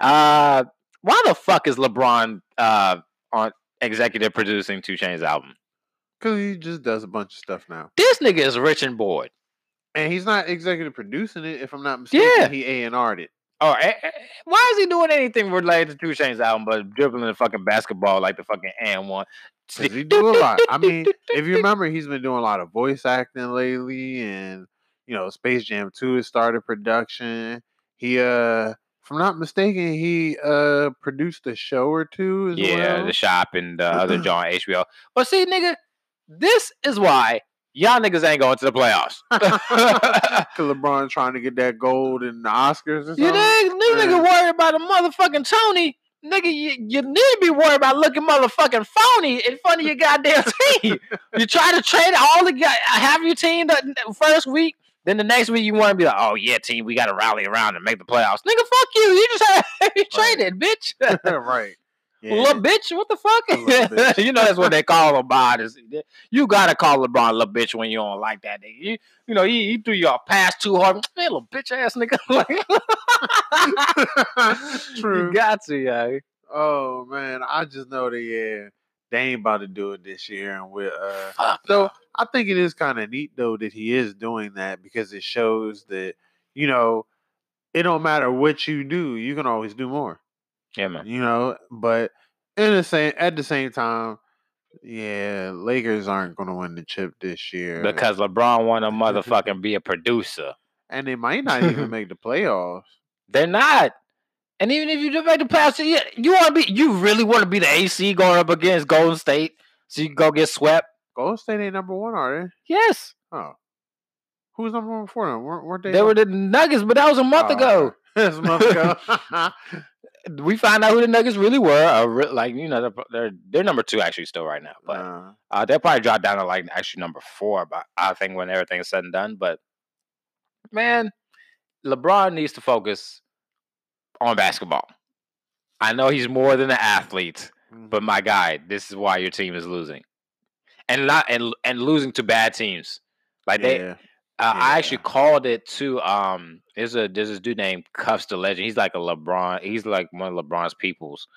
uh, why the fuck is LeBron uh, on executive producing two Chainz album? Because he just does a bunch of stuff now. This nigga is rich and bored. And he's not executive producing it, if I'm not mistaken. Yeah. He A and R'd it. Oh, a- a- why is he doing anything related to two Chainz album but dribbling the fucking basketball like the fucking and one? Because he do a lot. I mean, if you remember, he's been doing a lot of voice acting lately, and, you know, Space Jam two has started production. He, uh, if I'm not mistaken, he uh, produced a show or two as yeah, well. Yeah, The Shop and the other John H B O. But see, nigga, this is why y'all niggas ain't going to the playoffs. Because LeBron trying to get that gold in the Oscars or something. You nigga, nigga worried about a motherfucking Tony. Nigga, you, you need to be worried about looking motherfucking phony in front of your goddamn team. You try to trade all the guys, have your team the first week, then the next week you want to be like, oh yeah, team, we got to rally around and make the playoffs. Nigga, fuck you. You just had you right. traded, bitch. Right. Yeah. Little bitch, what the fuck? You know that's what they call LeBron. Is, you got to call LeBron a little bitch when you don't like that nigga. You, you know, he, he threw your pass too hard. Hey, little bitch ass nigga. True. You got to, yo. Oh, man. I just know that, yeah, they ain't about to do it this year. And we're, uh, fuck so no. I think it is kind of neat, though, that he is doing that because it shows that, you know, it don't matter what you do, you can always do more. Yeah, man. You know, but in the same at the same time, yeah, Lakers aren't going to win the chip this year because LeBron want to motherfucking be a producer, and they might not even make the playoffs. They're not, and even if you do make the playoffs, you, you want to be, you really want to be the A C going up against Golden State, so you can go get swept. Golden State ain't number one, are they? Yes. Oh, who was number one before them? Weren't, weren't they? They were the Nuggets, but that was a month oh, ago. That was a month ago. We find out who the Nuggets really were. Uh, re- like you know, they're, they're they're number two actually still right now, but uh, uh, they'll probably drop down to like actually number four. But I think when everything is said and done, but man, LeBron needs to focus on basketball. I know he's more than an athlete, mm-hmm. but my guy, this is why your team is losing, and not and and losing to bad teams. Like they, yeah. Uh, yeah. I actually called it to. Um, There's a there's this dude named Cuffs the Legend. He's like a LeBron. He's like one of LeBron's peoples,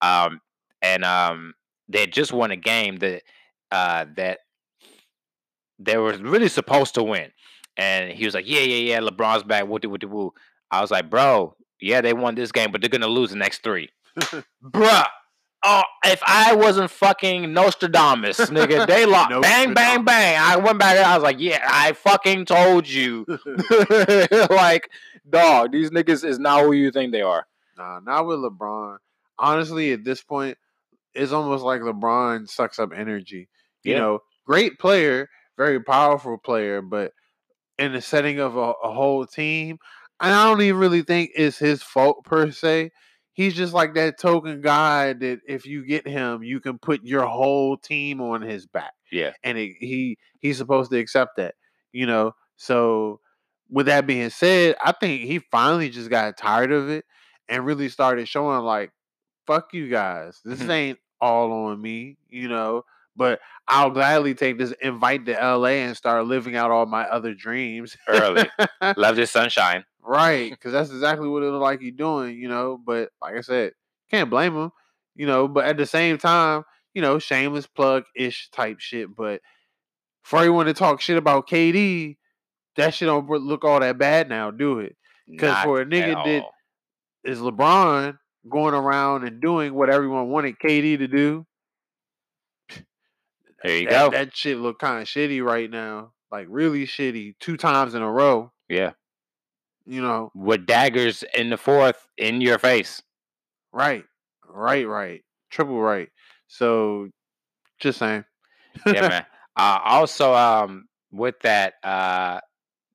um, and um, they just won a game that uh, that they were really supposed to win. And he was like, "Yeah, yeah, yeah, LeBron's back." Woo, woo, woo. I was like, "Bro, yeah, they won this game, but they're gonna lose the next three, bruh." Oh, if I wasn't fucking Nostradamus, nigga, they lost. Nostradamus. Bang, bang, bang. I went back and I was like, yeah, I fucking told you. Like, dog, these niggas is not who you think they are. Nah, not with LeBron. Honestly, at this point, it's almost like LeBron sucks up energy. You yeah. know, great player, very powerful player, but in the setting of a, a whole team, and I don't even really think it's his fault per se. He's just like that token guy that if you get him, you can put your whole team on his back. Yeah. And it, he he's supposed to accept that, you know. So with that being said, I think he finally just got tired of it and really started showing like, fuck you guys. This ain't all on me, you know. But I'll gladly take this invite to L A and start living out all my other dreams. Early. Love this sunshine. Right, because that's exactly what it looked like you doing, you know. But like I said, can't blame him, you know. But at the same time, you know, shameless plug-ish type shit. But for everyone to talk shit about K D, that shit don't look all that bad now, do it? Because for a nigga that is LeBron going around and doing what everyone wanted K D to do, there you that, go. That shit look kind of shitty right now, like really shitty, two times in a row. Yeah. You know, with daggers in the fourth in your face. Right. Right, right. Triple right. So just saying. Yeah, man. Uh, also, um, with that, uh,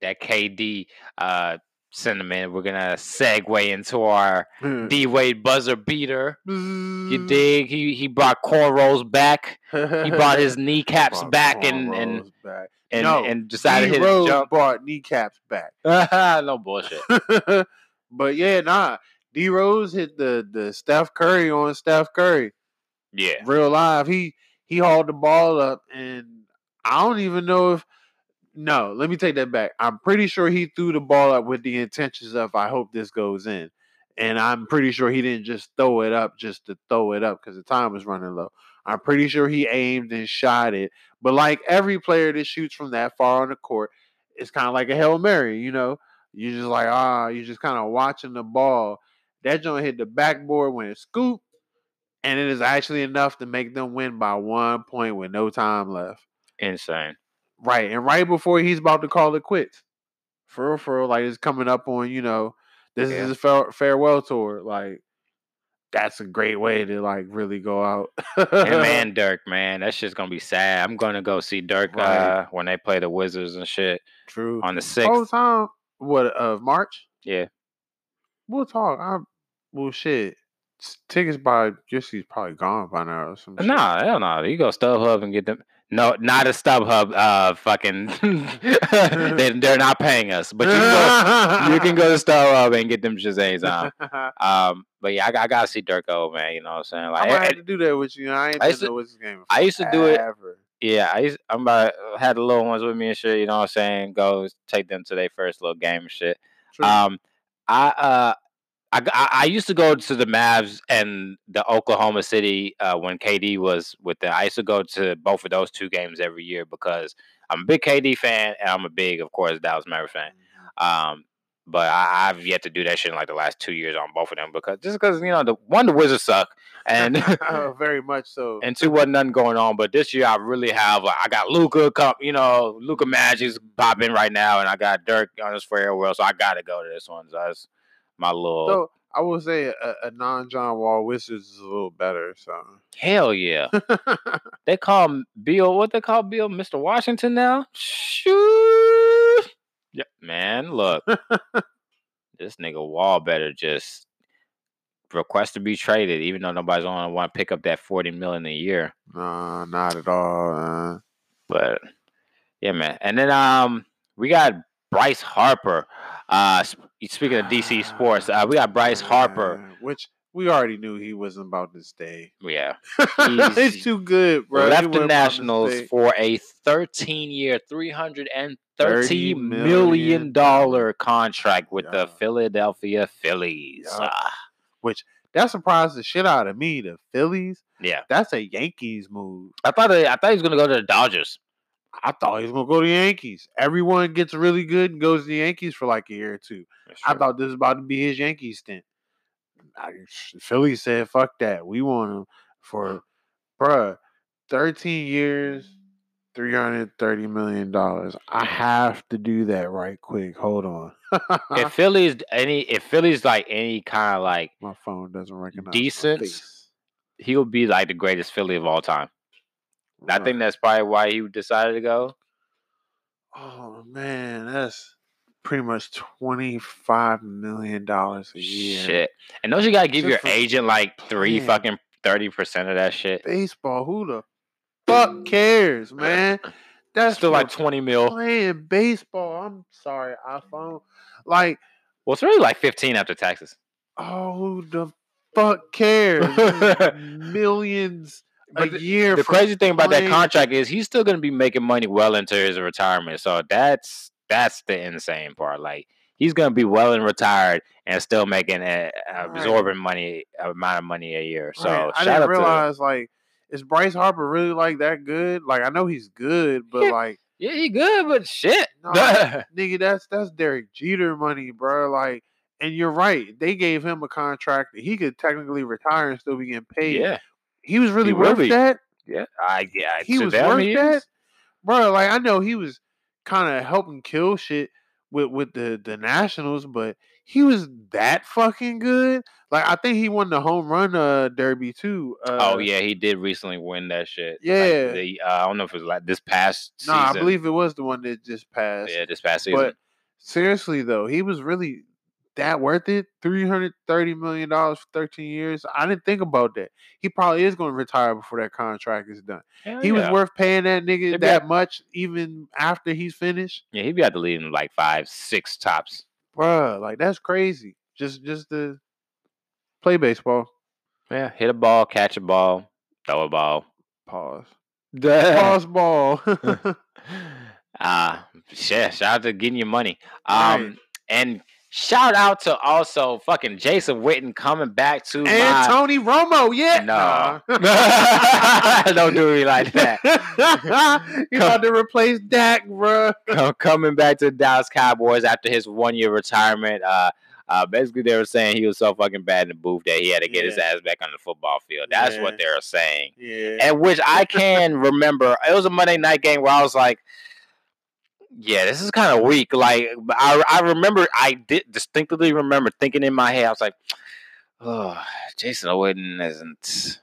that K D, uh, sentiment, we're gonna segue into our hmm. D Wade buzzer beater. Mm. You dig? He he brought cornrows back. He brought his kneecaps back and and, back and no, and decided to hit his jump. Brought kneecaps back. No bullshit. But yeah, nah. D Rose hit the the Steph Curry on Steph Curry. Yeah, real live. He he hauled the ball up, and I don't even know if. No, let me take that back. I'm pretty sure he threw the ball up with the intentions of, I hope this goes in. And I'm pretty sure he didn't just throw it up just to throw it up because the time was running low. I'm pretty sure he aimed and shot it. But like every player that shoots from that far on the court, it's kind of like a Hail Mary, you know? You're just like, ah, you're just kind of watching the ball. That joint hit the backboard when it scooped, and it is actually enough to make them win by one point with no time left. Insane. Right, and right before he's about to call it quits. For real, for real, like, it's coming up on, you know, this yeah. is his fa- farewell tour. Like, that's a great way to, like, really go out. Him and Dirk, man, that shit's going to be sad. I'm going to go see Dirk right. uh, when they play the Wizards and shit. True. On the sixth. Whole time, what, of March? Yeah. We'll talk. I'm, well, shit. Tickets by, just he's probably gone by now or some shit. Nah, hell no. Nah. You go StubHub and get them. No, not a StubHub. Uh, fucking, they, they're not paying us. But you can go, you can go to StubHub and get them Shazays on. Um, but yeah, I, I gotta see Durko, man. You know what I'm saying? Like, I had to do that with you. I ain't been with this game. I used to do it. Yeah, I used. I'm about had the little ones with me and shit. You know what I'm saying? Go take them to their first little game and shit. True. Um, I uh, I, I I used to go to the Mavs and the Oklahoma City uh, when K D was with them. I used to go to both of those two games every year because I'm a big K D fan and I'm a big, of course, Dallas Mavericks fan. Um, but I, I've yet to do that shit in like the last two years on both of them because just because, you know, the one, the Wizards suck. And oh, very much so. And two, wasn't nothing going on. But this year I really have, like, I got Luka, you know, Luka Magic's popping right now, and I got Dirk on his farewell, so I got to go to this one. So that's my little. So I will say a, a non-John Wall Wizards is a little better. So hell yeah, they call him Bill. What they call Bill, Mister Washington now? Shoot, yeah, man. Look, this nigga Wall better just request to be traded, even though nobody's on to want to pick up that forty million a year. No, uh, not at all. Uh... But yeah, man. And then um, we got Bryce Harper. Uh, speaking of D C sports, uh, we got Bryce Harper, uh, which we already knew he wasn't about to stay. Yeah, it's too good, bro. Left the Nationals for a thirteen-year, three hundred and thirty million dollar contract with yeah. the Philadelphia Phillies, yeah. uh, which that surprised the shit out of me. The Phillies, yeah, that's a Yankees move. I thought they, I thought he was gonna go to the Dodgers. I thought he was going to go to the Yankees. Everyone gets really good and goes to the Yankees for like a year or two. I thought this was about to be his Yankees stint. I, Philly said, fuck that. We want him for, bruh, thirteen years, three hundred thirty million dollars. I have to do that right quick. Hold on. if Philly's any, if Philly's like any kind of like my phone doesn't recognize decent, he'll be like the greatest Philly of all time. I think that's probably why he decided to go. Oh, man. That's pretty much twenty-five million dollars a year. Shit. And don't you got to give just your agent like three plan. Fucking thirty percent of that shit? Baseball, who the fuck cares, man? That's still like twenty mil. Playing baseball. I'm sorry, iPhone. Like, well, it's really like fifteen after taxes. Oh, who the fuck cares? Millions. But a year the crazy thing about playing. That contract is he's still going to be making money well into his retirement. So that's that's the insane part. Like, he's going to be well and retired and still making a, a right. absorbing money amount of money a year. So right. I shout didn't out realize to, like, is Bryce Harper really like that good? Like, I know he's good, but yeah, like yeah, he good, but shit, no, nigga, that's that's Derek Jeter money, bro. Like, and you're right, they gave him a contract that he could technically retire and still be getting paid. Yeah. He was really he worth really, that? Yeah. I yeah. He was worth he that? Bro, like, I know he was kind of helping kill shit with, with the, the Nationals, but he was that fucking good. Like, I think he won the home run uh, derby, too. Uh, oh, yeah. He did recently win that shit. Yeah. Like the, uh, I don't know if it was like this past season. No, nah, I believe it was the one that just passed. Yeah, this past season. But seriously though, he was really that worth it? three hundred thirty million dollars for thirteen years? I didn't think about that. He probably is going to retire before that contract is done. Hell he yeah. was worth paying that nigga It'd that be- much even after he's finished? Yeah, he'd be out to lead him like five, six tops. Bruh, like that's crazy. Just just to play baseball. Yeah, hit a ball, catch a ball, throw a ball. Pause. Pause ball. uh, yeah, shout out to getting your money. Um, right. And shout out to also fucking Jason Witten coming back to and my... Tony Romo, yeah. No. Nah. Don't do me like that. He's Come... about to replace Dak, bro. Coming back to the Dallas Cowboys after his one-year retirement. Uh, uh, basically, they were saying he was so fucking bad in the booth that he had to get yeah. his ass back on the football field. That's yeah. what they were saying. Yeah. And which I can remember. It was a Monday night game where I was like, yeah, this is kind of weak. Like, I I remember, I did distinctly remember thinking in my head, I was like, oh, Jason Witten isn't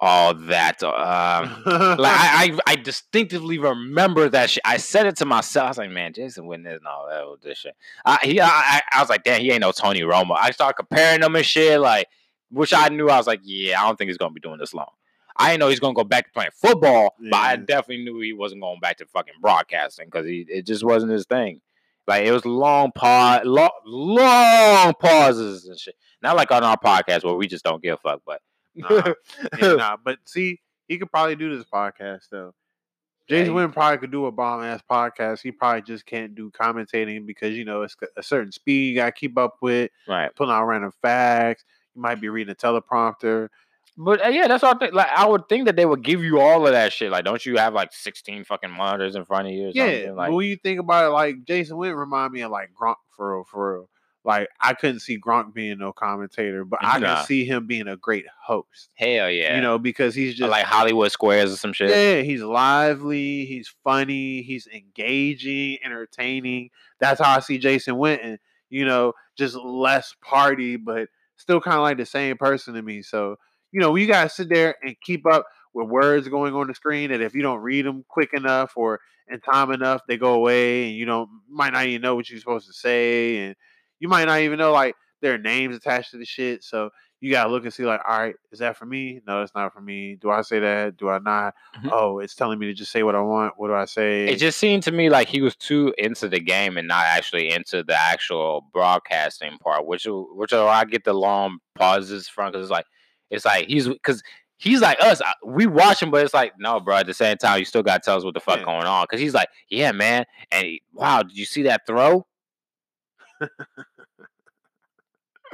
all that. Um, like, I, I I distinctively remember that shit. I said it to myself. I was like, man, Jason Witten isn't all that with this shit. I, he, I, I was like, damn, he ain't no Tony Romo. I started comparing them and shit, like, which I knew. I was like, yeah, I don't think he's going to be doing this long. I didn't know he's going to go back to playing football, yeah. but I definitely knew he wasn't going back to fucking broadcasting because he it just wasn't his thing. Like, it was long pause, long, long pauses and shit. Not like on our podcast where we just don't give a fuck, but. Nah, yeah, nah. But see, he could probably do this podcast, though. Jason Witten probably could do a bomb-ass podcast. He probably just can't do commentating because, you know, it's a certain speed you got to keep up with. Right. Pulling out random facts. You might be reading a teleprompter. But uh, yeah, that's all I think. Like, I would think that they would give you all of that shit. Like, don't you have like sixteen fucking monitors in front of you? Or yeah. Something? Like, when you think about it, like Jason Witten remind me of like Gronk for real, for real. Like, I couldn't see Gronk being no commentator, but I nah. can see him being a great host. Hell yeah. You know, because he's just like Hollywood Squares or some shit. Yeah, he's lively, he's funny, he's engaging, entertaining. That's how I see Jason Witten. You know, just less party, but still kind of like the same person to me. So. You know, you got to sit there and keep up with words going on the screen that if you don't read them quick enough or in time enough, they go away and you don't might not even know what you're supposed to say. And you might not even know, like, their names attached to the shit. So you got to look and see, like, all right, is that for me? No, it's not for me. Do I say that? Do I not? Mm-hmm. Oh, it's telling me to just say what I want. What do I say? It just seemed to me like he was too into the game and not actually into the actual broadcasting part, which, which I get the long pauses from because it's like, It's like he's because he's like us. We watch him, but it's like, no, bro. At the same time, you still gotta tell us what the fuck yeah. going on. Because he's like, yeah, man. And he, wow, did you see that throw?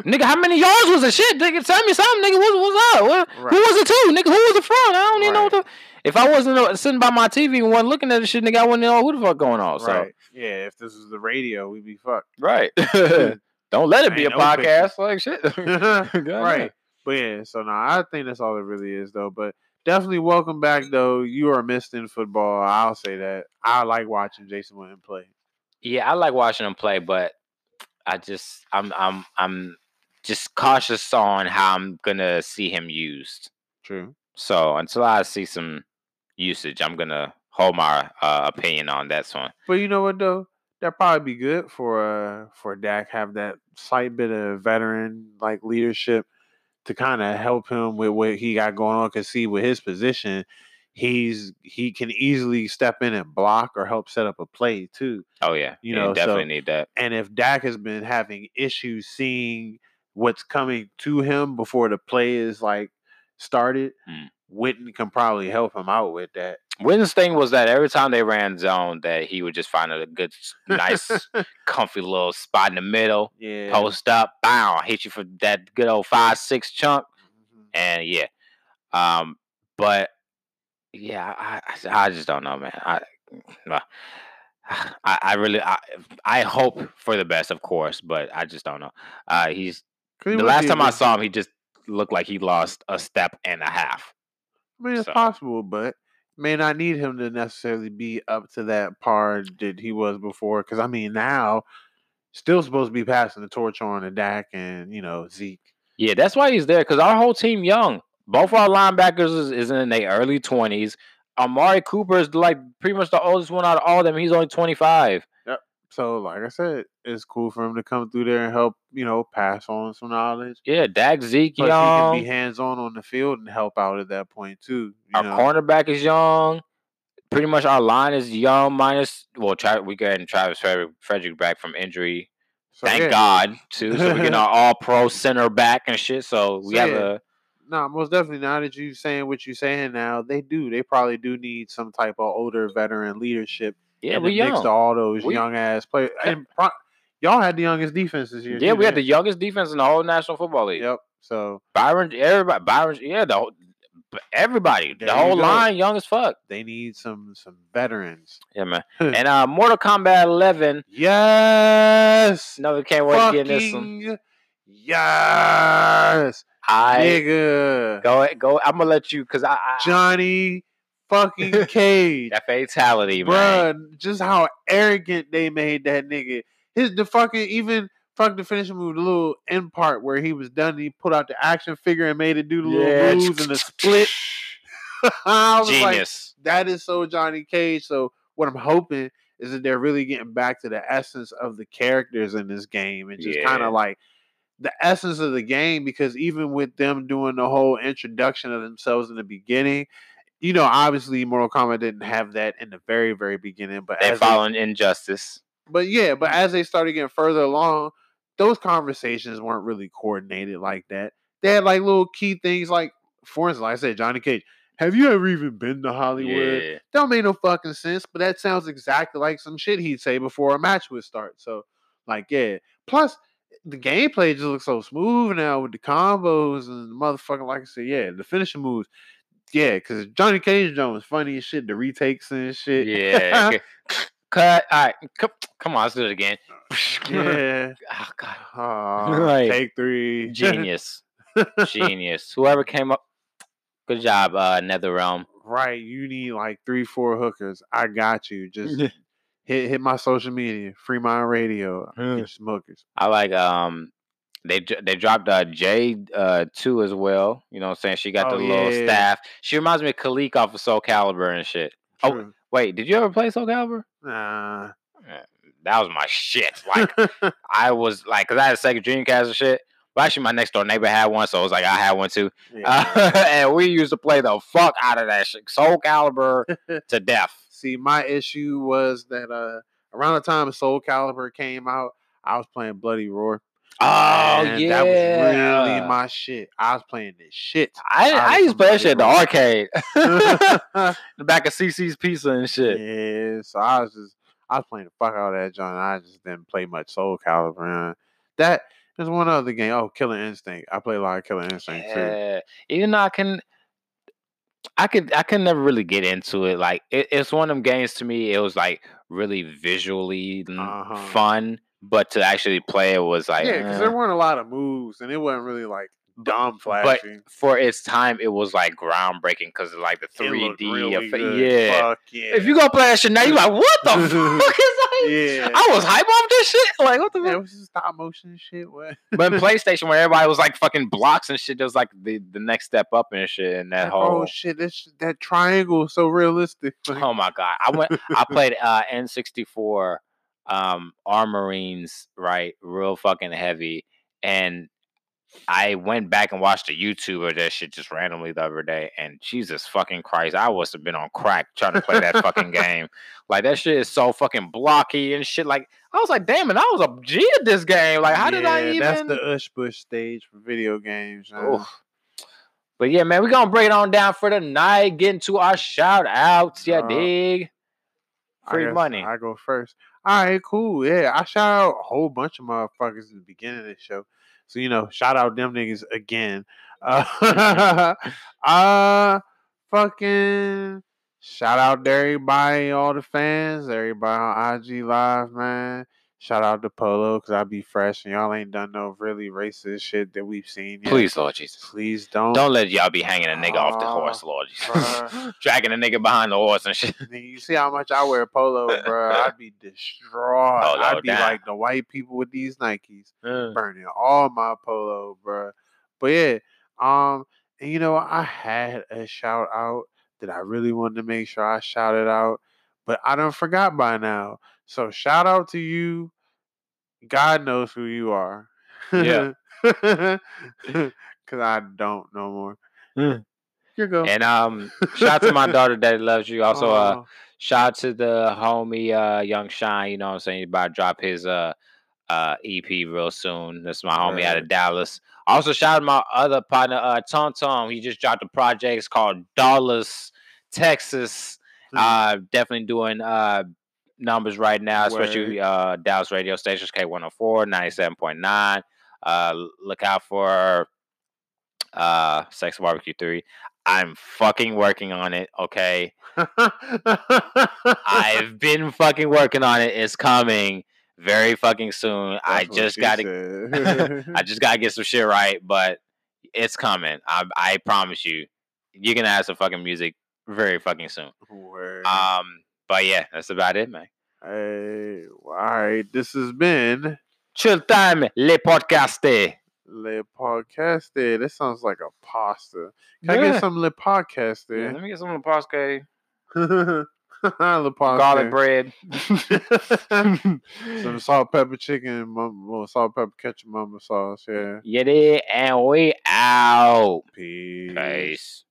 Nigga, how many yards was the shit? Nigga, tell me something. Nigga, what, what's up? What, right. Who was it to? Nigga, who was it from? I don't even right. know what the. If I wasn't sitting by my T V and wasn't looking at the shit, nigga, I wouldn't know what the fuck going on. So right. yeah, if this was the radio, we'd be fucked. Right. Don't let it I be a no podcast. Bitch. Like shit. Right. But yeah, so no, nah, I think that's all it really is, though. But definitely welcome back, though. You are missed in football. I'll say that. I like watching Jason Witten play. Yeah, I like watching him play, but I just, I'm, I'm, I'm just cautious on how I'm gonna see him used. True. So until I see some usage, I'm gonna hold my uh, opinion on that one. But you know what, though. That'd probably be good for uh, for Dak have that slight bit of veteran like leadership. To kind of help him with what he got going on. Because see, with his position, he's he can easily step in and block or help set up a play too. Oh yeah, you know, definitely so, need that. And if Dak has been having issues seeing what's coming to him before the play is like started, mm. Witten can probably help him out with that. Witten's thing was that every time they ran zone, that he would just find a good, nice, comfy little spot in the middle, yeah. post up, bow, hit you for that good old five, six chunk, mm-hmm. and yeah. Um, but yeah, I, I, I just don't know, man. I, I, I really, I, I hope for the best, of course, but I just don't know. Uh, he's the last time I saw him, he just looked like he lost a step and a half. I mean, it's so. possible, but. May not need him to necessarily be up to that par that he was before. Because, I mean, now, still supposed to be passing the torch on to Dak and, you know, Zeke. Yeah, that's why he's there. Because our whole team young. Both our linebackers is, is in their early twenties. Amari Cooper is, like, pretty much the oldest one out of all of them. He's only twenty-five. Yep. So, like I said, it's cool for him to come through there and help, you know, pass on some knowledge. Yeah, Dak, Zeke, plus young. He can be hands-on on the field and help out at that point, too. You our know? Cornerback is young. Pretty much our line is young minus – well, Tra- we got Travis Frederick back from injury. So, Thank yeah. God, too. So, we get our all-pro center back and shit. So, we so, have yeah. a – Nah, most definitely. Now that you're saying what you're saying now, they do. They probably do need some type of older veteran leadership. Yeah, we young. To all those we, young ass players. And pro- y'all had the youngest defense this year. Yeah, too, we man. had the youngest defense in the whole National Football League. Yep. So Byron, everybody, Byron, yeah, the whole, everybody, the whole line, young as fuck. They need some some veterans. Yeah, man. And uh, Mortal Kombat eleven. Yes. No, we can't wait Fucking to get this one. Yes. I nigga, go go. I'm gonna let you because I, I Johnny fucking Cage. That fatality, bruh, man. Just how arrogant they made that nigga. His the fucking even fuck the finishing move, the little end part where he was done. And he pulled out the action figure and made it do the yeah. little moves and the split. I was Genius. Like, that is so Johnny Cage. So what I'm hoping is that they're really getting back to the essence of the characters in this game and just yeah. kind of like. The essence of the game, because even with them doing the whole introduction of themselves in the beginning, you know, obviously Mortal Kombat didn't have that in the very, very beginning. But they're following they, Injustice. But yeah, but as they started getting further along, those conversations weren't really coordinated like that. They had like little key things like, for instance, like I said, Johnny Cage, have you ever even been to Hollywood? Yeah. Don't make no fucking sense, but that sounds exactly like some shit he'd say before a match would start. So, like, yeah. Plus, the gameplay just looks so smooth now with the combos and the motherfucking, like I said, yeah, the finishing moves. Yeah, because Johnny Cage Jones was funny and shit, the retakes and shit. Yeah. Okay. Cut. All right. Come, come on, let's do it again. Yeah. Oh, God. Oh, like, take three. Genius. Genius. Whoever came up, good job, uh, NetherRealm. Right. You need like three, four hookers. I got you. Just... Hit hit my social media, Fremont Radio, mm. Smokers. I like um, they they dropped uh J uh two as well. You know what I'm saying? She got oh, the yeah. little staff. She reminds me of Khalik off of Soul Calibur and shit. True. Oh wait, did you ever play Soul Calibur? Nah, that was my shit. Like I was like, cause I had a Sega Dreamcast and shit. Well, actually, my next door neighbor had one, so I was like, I had one too. Yeah. Uh, and we used to play the fuck out of that shit, Soul Calibur to death. See, my issue was that uh, around the time Soul Calibur came out, I was playing Bloody Roar. Oh, and yeah. That was really my shit. I was playing this shit. I, I, I used to play that shit at the arcade. The back of C C's Pizza and shit. Yeah, so I was just, I was playing the fuck out of that, John. I just didn't play much Soul Calibur. That, there's one other game. Oh, Killer Instinct. I play a lot of Killer Instinct, yeah. too. Yeah, even though I can... I could I could never really get into it. Like it, it's one of them games to me. It was like really visually uh-huh. fun, but to actually play it was like yeah, because eh. there weren't a lot of moves and it wasn't really like dumb flashy. But for its time, it was like groundbreaking because like the three D, really of, yeah. Fuck yeah. If you go play that shit now, you like what the fuck is that? Yeah. I was hype off this shit. Like what the fuck? Yeah, it was just stop motion shit. What? But in PlayStation, where everybody was like fucking blocks and shit, there was like the, the next step up and shit, and that whole oh shit, that sh- that triangle is so realistic. Like... Oh my god, I went. I played uh, N sixty-four um, Armorines, right? Real fucking heavy and. I went back and watched a YouTube of that shit just randomly the other day, and Jesus fucking Christ, I must have been on crack trying to play that fucking game. Like, that shit is so fucking blocky and shit. Like, I was like, damn it, I was a G at this game. Like, how yeah, did I even... that's the Ush-Bush stage for video games. But yeah, man, we're going to break it on down for the night, get into our shout-outs, yeah, uh, dig? Free I money. I go first. All right, cool, yeah. I shout out a whole bunch of motherfuckers in the beginning of this show. So, you know, shout out them niggas again. Uh, uh, fucking shout out to everybody, all the fans, everybody on I G Live, man. Shout out to Polo, because I be fresh, and y'all ain't done no really racist shit that we've seen yet. Please, Lord Jesus. Please don't. Don't let y'all be hanging a nigga uh, off the horse, Lord Jesus. Dragging a nigga behind the horse and shit. You see how much I wear Polo, bro. I'd be destroyed. Polo, I'd be damn. Like the white people with these Nikes. Mm. Burning all my Polo, bro. But yeah, um, and you know, I had a shout out that I really wanted to make sure I shouted out, but I done forgot by now. So shout out to you. God knows who you are. Yeah. Because I don't know more. Mm. Here you go. And um, shout out to my daughter that loves you. Also, oh. uh, shout out to the homie uh, Young Shine. You know what I'm saying? He's about to drop his uh, uh, E P real soon. That's my homie right. out of Dallas. Also, shout out to my other partner, uh, Tom Tom. He just dropped a project. It's called Dallas, Texas. Mm. Uh, definitely doing uh, numbers right now, especially uh, Dallas radio stations, K one oh four, ninety-seven point nine. Uh, look out for uh, Sex Barbecue three. I'm fucking working on it, okay? I've been fucking working on it. It's coming very fucking soon. That's I just gotta, I just gotta get some shit right, but it's coming. I, I promise you, you're gonna have some fucking music very fucking soon. Word. Um, but yeah, that's about it, man. Hey, all right, this has been Chill Time Le Podcaste. Le Podcaste. That sounds like a pasta. Can yeah. I get some Le Podcaste? Yeah, let me get some Le Podcaste. Le Podcaste. Garlic bread. Some salt, pepper, chicken, mama, salt, pepper, ketchup, mama sauce. Yeah. Yeah, and we out. Peace. Peace.